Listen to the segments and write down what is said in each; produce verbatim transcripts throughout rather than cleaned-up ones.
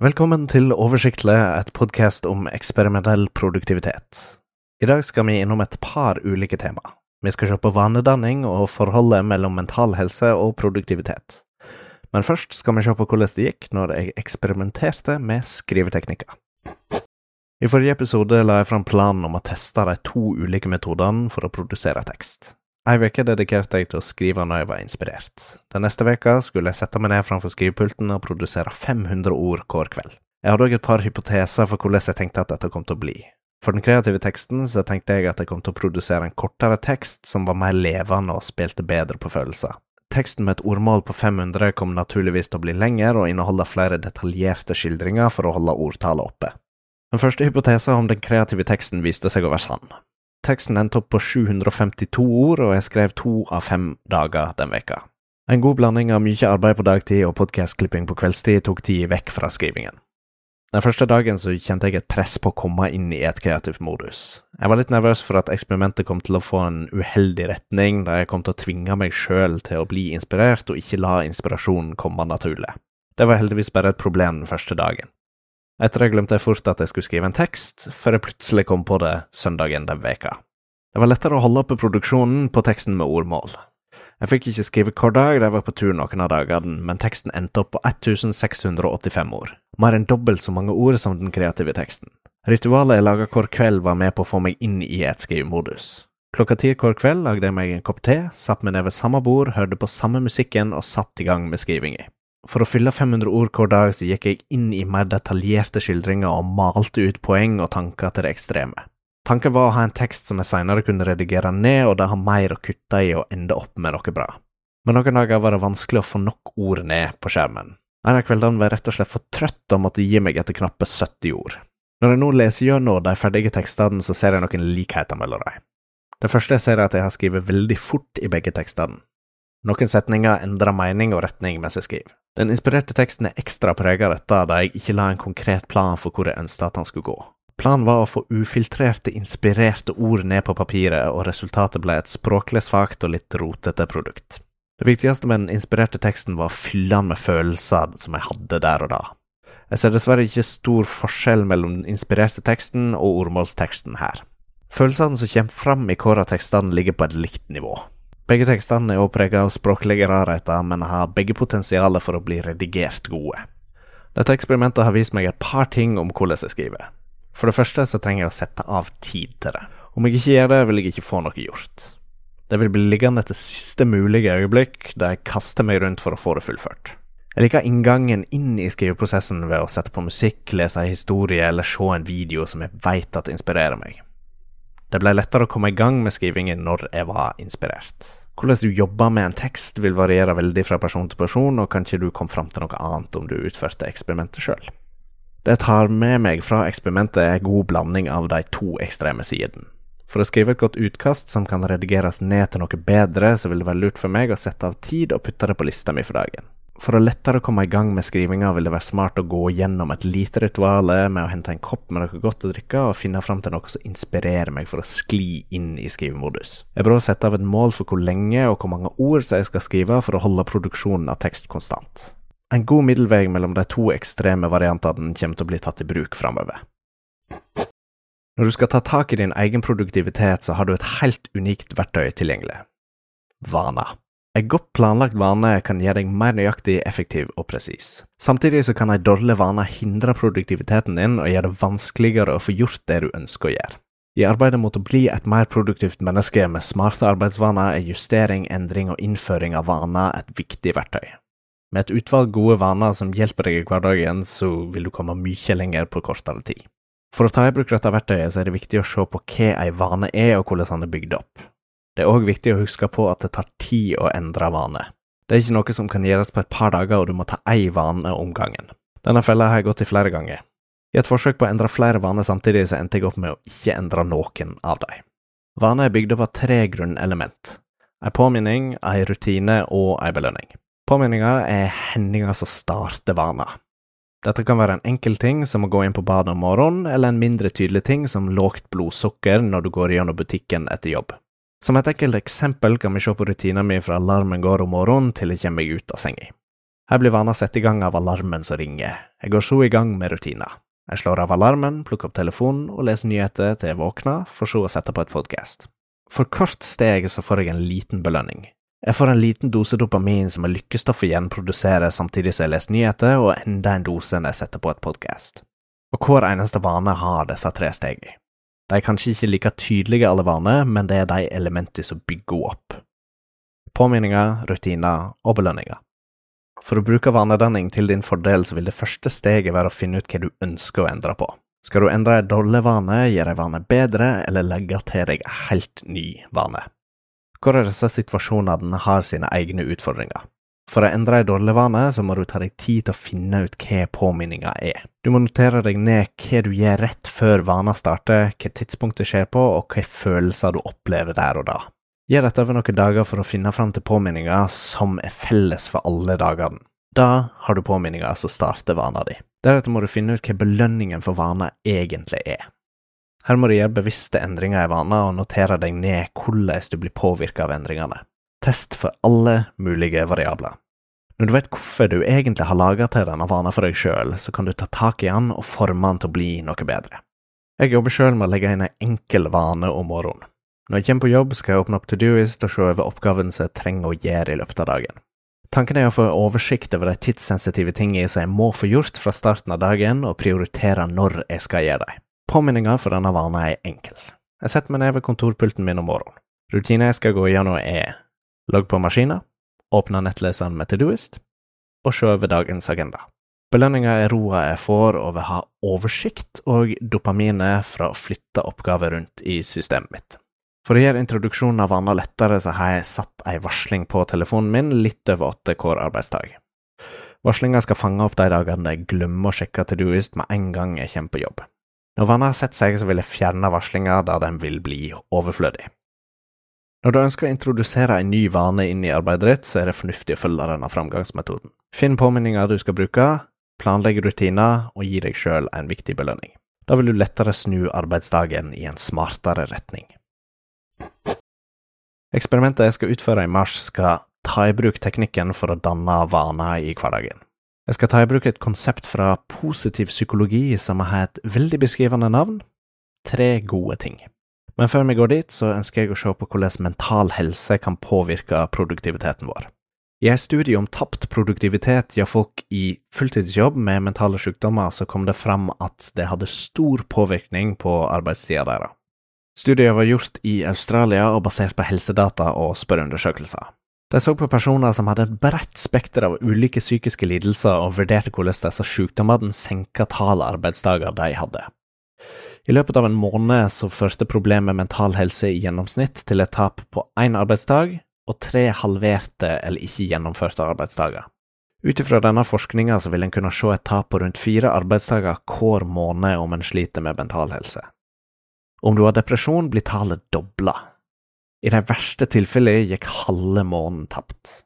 Velkommen til Oversiktlig, et podcast om eksperimentell produktivitet. I dag skal vi innom et par ulike tema. Vi skal se på vanedanning og forholdet mellom mental helse og produktivitet. Men først skal vi se på hvordan det gikk når jeg eksperimenterte med skriveteknikker. I forrige episode la jeg fram planen om å teste de to ulike metodene for å produsere tekst. En veke dedikerte jeg til å skrive når jeg var inspirert. Den neste veka skulle jeg sette meg ned framfor skrivepulten og produsere fem hundre ord hver kveld. Jeg hadde også et par hypoteser for hvordan jeg tenkte at dette kom til å bli. For den kreative teksten så tenkte jeg at jeg kom til å produsere en kortere tekst som var mer levende og spilte bedre på følelser. Teksten med et ordmål på fem hundre kom naturligvis til å bli lengre og inneholde flere detaljerte skildringer for å holde ordtalet oppe. Den første hypotesen om den kreative teksten viste seg å være sann. Teksten endte opp på sju hundre femtito ord, og jeg skrev to av fem dager den veka. En god blanding av mye arbeid på dagtid og podcastklipping på kveldstid tok tid vekk fra skrivingen. Den første dagen så kjente jeg et press på å komme inn i et kreativt modus. Jeg var litt nervøs for at eksperimentet kom til å få en uheldig retning, da jeg kom til å tvinge meg selv til å bli inspirert og ikke la inspirasjonen komme naturlig. Det var heldigvis bare et problem den første dagen. Etter det glemte jeg fort at jeg skulle skrive en tekst, før jeg plutselig kom på det søndagen den veka. Det var lettere å holde oppe produksjonen på teksten med ordmål. Jeg fikk ikke skrive hver dag da jeg var på tur noen av dagene, men teksten endte opp på ett tusen seks hundre åttifem ord. Mer enn dobbelt så mange ord som den kreative teksten. Ritualet jeg laget hver kveld var med på å få meg inn i et skrivemodus. Klokka ti hver kveld lagde jeg meg en kopp te, satt meg ned ved samme bord, hørte på samme musikken og satt i gang med skrivingen. For å fylle fem hundre ord hver dag så gikk jeg inn i mer detaljerte skildringer og malte ut poeng og tanker til det ekstreme. Tanken var å ha en tekst som jeg senere kunne redigere ned, og det har mer å kutte i og ende opp med noe bra. Men noen dager var det vanskelig å få nok ord ned på skjermen. En av kveldene var rett og slett for trøtt og måtte gi meg etter knappe sytti ord. Når jeg nå leser gjennom de ferdige tekstene så ser jeg noen likheter mellom dem. Det første jeg ser er at jeg har skrevet veldig fort i begge tekstene. Noen setninger endrer mening og retning mens jeg skriver. Den inspirerte teksten er ekstra preget av dette, da jeg ikke la en konkret plan for hvor jeg ønsket at han skulle gå. Planen var å få ufiltrerte, inspirerte ord ned på papiret, og resultatet ble et språklig svakt og litt rotete produkt. Det viktigste med den inspirerte teksten var å fylle den med følelser som jeg hadde der og da. Jeg ser dessverre ikke stor forskjell mellom den inspirerte teksten og ordmålsteksten her. Følelsene som kommer fram i hver av tekstene ligger på et likt nivå. Begge tekstene er preget av språklige rarheter, men har begge potensialet for å bli redigert gode. Dette eksperimentet har vist meg et par ting om hvordan jeg skriver. For det første så trenger jeg å sette av tid til det. Om jeg ikke gjør det, vil jeg ikke få noe gjort. Det vil bli liggende til siste mulige øyeblikk, der jeg kaster meg rundt for å få det fullført. Jeg liker inngangen inn i skriveprosessen ved å sette på musikk, lese en historie eller se en video som jeg vet at inspirerer meg. Det ble lettere å komme i gang med skrivingen når jeg var inspirert. Hvordan du jobber med en tekst vil variere veldig fra person til person, og kanskje du kom frem til noe annet om du utførte eksperimentet selv. Det jeg tar med meg fra eksperimentet er en god blanding av de to ekstreme sidene. For å skrive et godt utkast som kan redigeres ned til noe bedre, så vil det være lurt for meg å sette av tid og putte det på lista mi for dagen. For å lettere komme i gang med skrivinga vil det være smart å gå gjennom et lite rituale med å hente en kopp med noe godt å drikke og finne fram til noe som inspirerer meg for å skli inn i skrivemodus. Jeg prøver å sette av et mål for hvor lenge og hvor mange ord som jeg skal skrive for å holde produksjonen av tekst konstant. En god middelvei mellom de to ekstreme variantene kommer til å bli tatt i bruk fremover. Når du skal ta tak i din egen produktivitet så har du et helt unikt verktøy tilgjengelig. Vaner. En godt planlagt vane kan gjøre deg mer nøyaktig, effektiv og presis. Samtidig så kan en dårlig vane hindre produktiviteten din og gjøre det vanskeligere å få gjort det du ønsker å gjøre. I arbeidet mot å bli et mer produktivt menneske med smarte arbeidsvaner er justering, endring og innføring av vaner et viktig verktøy. Med et utvalg gode vaner som hjelper deg i hverdagen, så vil du komme mye lenger på kortere tid. For å ta i bruk dette verktøyet så er det viktig å se på hva en vane er og hvordan den er bygd opp. Det er også viktig å huske på at det tar tid å endre vane. Det er ikke noe som kan gjøres på et par dager, og du må ta en vane om gangen. Denne fella har jeg gått i flere ganger. I et forsøk på å endre flere vaner samtidig så endte jeg opp med å ikke endre noen av dem. Vaner er bygd opp av tre grunnelement. En påminning, en rutine og en belønning. Påminninger er hendinger som starter vaner. Dette kan være en enkel ting som å gå inn på badet om morgenen, eller en mindre tydelig ting som lågt blodsukker når du går gjennom butikken etter jobb. Som et enkelt eksempel kan vi se på rutinen min fra alarmen går om morgenen til jeg kommer meg ut av sengen. Här blev Anna sett i gång av alarmen som ringer. Jag går så igång med rutinerna. Jag slår av alarmen, plockar upp telefonen och läser nyheter till jag vaknar för så att sätta på ett podcast. För kort steg så får jag en liten belöning. Jag får en liten dose dopamin som jag lyckas ta för igen producera samtidigt som jag läser nyheter och ända en dos när jag sätter på ett podcast. Och hver eneste vane har dessa tre steg i. De er kanskje ikke like tydelige alle vaner, men det er de elementene som bygger opp. Påminninger, rutiner og belønninger. For å bruke vanedanning til din fordel så vil det første steget være å finne ut hva du ønsker å endre på. Skal du endre en dårlig vane, gjøre en vane bedre, eller legge til deg en helt ny vane? Hvor er disse situasjonene har sine egne utfordringer? For å endre en dårlig vane så må du ta deg tid til å finne ut hva påminninga er. Du må notere deg ned hva du gjør rett før vanen starter, hva tidspunktet skjer på og hva følelser du opplever der og da. Gjør dette over noen dager for å finne fram til påminninga som er felles for alle dagene. Da har du påminninga som starter vanen din. Deretter må du finne ut hva belønningen for vanen egentlig er. Her må du gjøre bevisste endringer i vanen og notere deg ned hvordan du blir påvirket av endringene. Test for alle mulige variabler. Når du vet hvorfor du egentlig har laget til denne vanen for deg selv, så kan du ta tak i den og forme den til å bli noe bedre. Jeg jobber selv med å legge inn en enkel vane om morgenen. Når jeg kommer på jobb skal jeg åpne opp to-do-list og se over oppgaven som jeg trenger å gjøre i løpet av dagen. Tanken er å få oversikt over de tidssensitive tingene som jeg må få gjort fra starten av dagen og prioritere når jeg skal gjøre dem. Påminninger for denne vanen er enkel. Jeg setter meg ned ved kontorpulten min om morgenen. Rutinen jeg skal gå igjennom er: logg på maskinen, åpne nettleseren med to-do-list, og se over dagens agenda. Belønningen er roa jeg får over å ha oversikt og dopaminet fra å flytte oppgaver rundt i systemet mitt. For å gjøre introduksjonen av vaner lettere så har jeg satt en varsling på telefonen min litt over åtte hver arbeidsdag. Varslingen skal fange opp de dagene jeg glemmer å sjekke to-do-list med en gang jeg kommer på jobb. Når vaner har sett seg så vil jeg fjerne varslingen da den vil bli overflødig. Når du ønsker å introdusere en ny vane inn i arbeidet ditt, så er det fornuftig å følge denne framgangsmetoden. Finn påminninger du skal bruke, planlegg rutiner og gi deg selv en viktig belønning. Da vil du lettere snu arbeidsdagen i en smartere retning. Eksperimentet jeg skal utføre i mars skal ta i bruk teknikken for å danne vaner i hverdagen. Jeg skal ta i bruk et konsept fra positiv psykologi som har et veldig beskrivende navn: tre gode ting. Men før vi går dit, så ønsker jeg å se på hvordan mental helse kan påvirke produktiviteten vår. I en studie om tapt produktivitet gjør folk i fulltidsjobb med mentale sykdommer, så kom det fram at det hadde stor påvirkning på arbeidstida deres. Studiet var gjort i Australia og basert på helsedata og spørreundersøkelser. De så på personer som hadde et bredt spekter av ulike psykiske lidelser og vurderte hvordan disse sykdommene senket tall arbeidsdager de hadde. I løpet av en måned så førte problemet med mental helse i gjennomsnitt til et tap på en arbeidsdag og tre halverte eller ikke gjennomførte arbeidsdager. Utifra denne forskningen så vil en kunne se et tap på rundt fire arbeidsdager hver måned om en sliter med mental helse. Om du har depresjon blir tallet dobla. I det verste tilfellet gikk halve måneden tapt.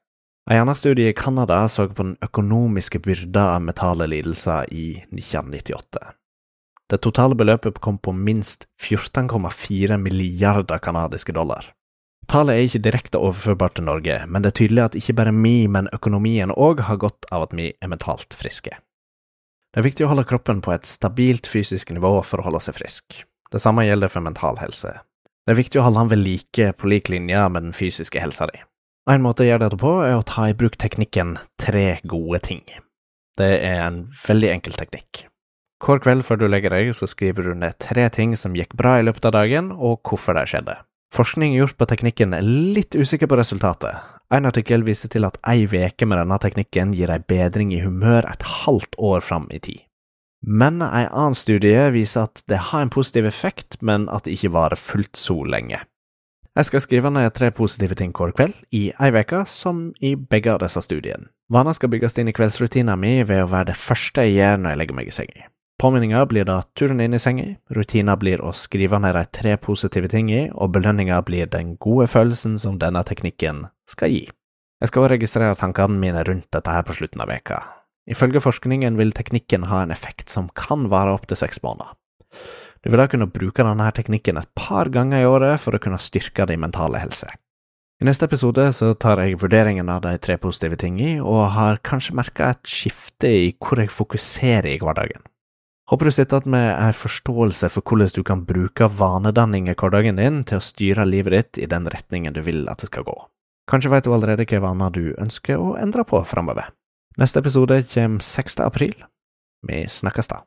En annen studie i Kanada så på den økonomiske byrda av mentale lidelser i nitten nittiåtte. Det totale beløpet kom på minst fjorten komma fire milliarder kanadiske dollar. Tallet er ikke direkte overførbart til Norge, men det er tydelig at ikke bare vi, men økonomien også har godt av at vi er mentalt friske. Det er viktig å holde kroppen på et stabilt fysisk nivå for å holde seg frisk. Det samme gjelder for mental helse. Det er viktig å holde den ved like på lik linje med den fysiske helsa di. En måte å gjøre dette på er å ta i bruk teknikken tre gode ting. Det er en veldig enkel teknikk. Hver kveld før du legger deg, så skriver du ned tre ting som gikk bra i løpet av dagen, og hvorfor det skjedde. Forskning gjort på teknikken er litt usikker på resultatet. En artikkel viser til at ei veke med denne teknikken gir ei bedring i humør et halvt år fram i tid. Men ei annen studie viser at det har en positiv effekt, men at det ikke varer fullt så lenge. Jeg skal skrive ned tre positive ting hver kveld i ei veke, som i begge av disse studiene. Vanen skal bygges inn i kveldsrutina mi ved å være det første jeg gjør når jeg legger meg i sengen. Påminninger blir da turen inn i sengen, rutiner blir å skrive ned de tre positive tingene, og belønninger blir den gode følelsen som denne teknikken skal gi. Jeg skal også registrere tankene mine rundt dette her på slutten av veka. Ifølge forskningen vil teknikken ha en effekt som kan vare opp til seks måneder. Du vil da kunne bruke denne teknikken et par ganger i året for å kunne styrke din mentale helse. I neste episode så tar jeg vurderingen av de tre positive tingene, og har kanskje merket et skifte I hvor jeg fokuserer I hverdagen. Håper du sitter med en forståelse for hvordan du kan bruke vanedanning I hverdagen din til å styre livet ditt I den retningen du vil at det skal gå. Kanskje vet du allerede hva vaner du ønsker å endre på fremover. Neste episode kommer sjette april. Vi snakkes da.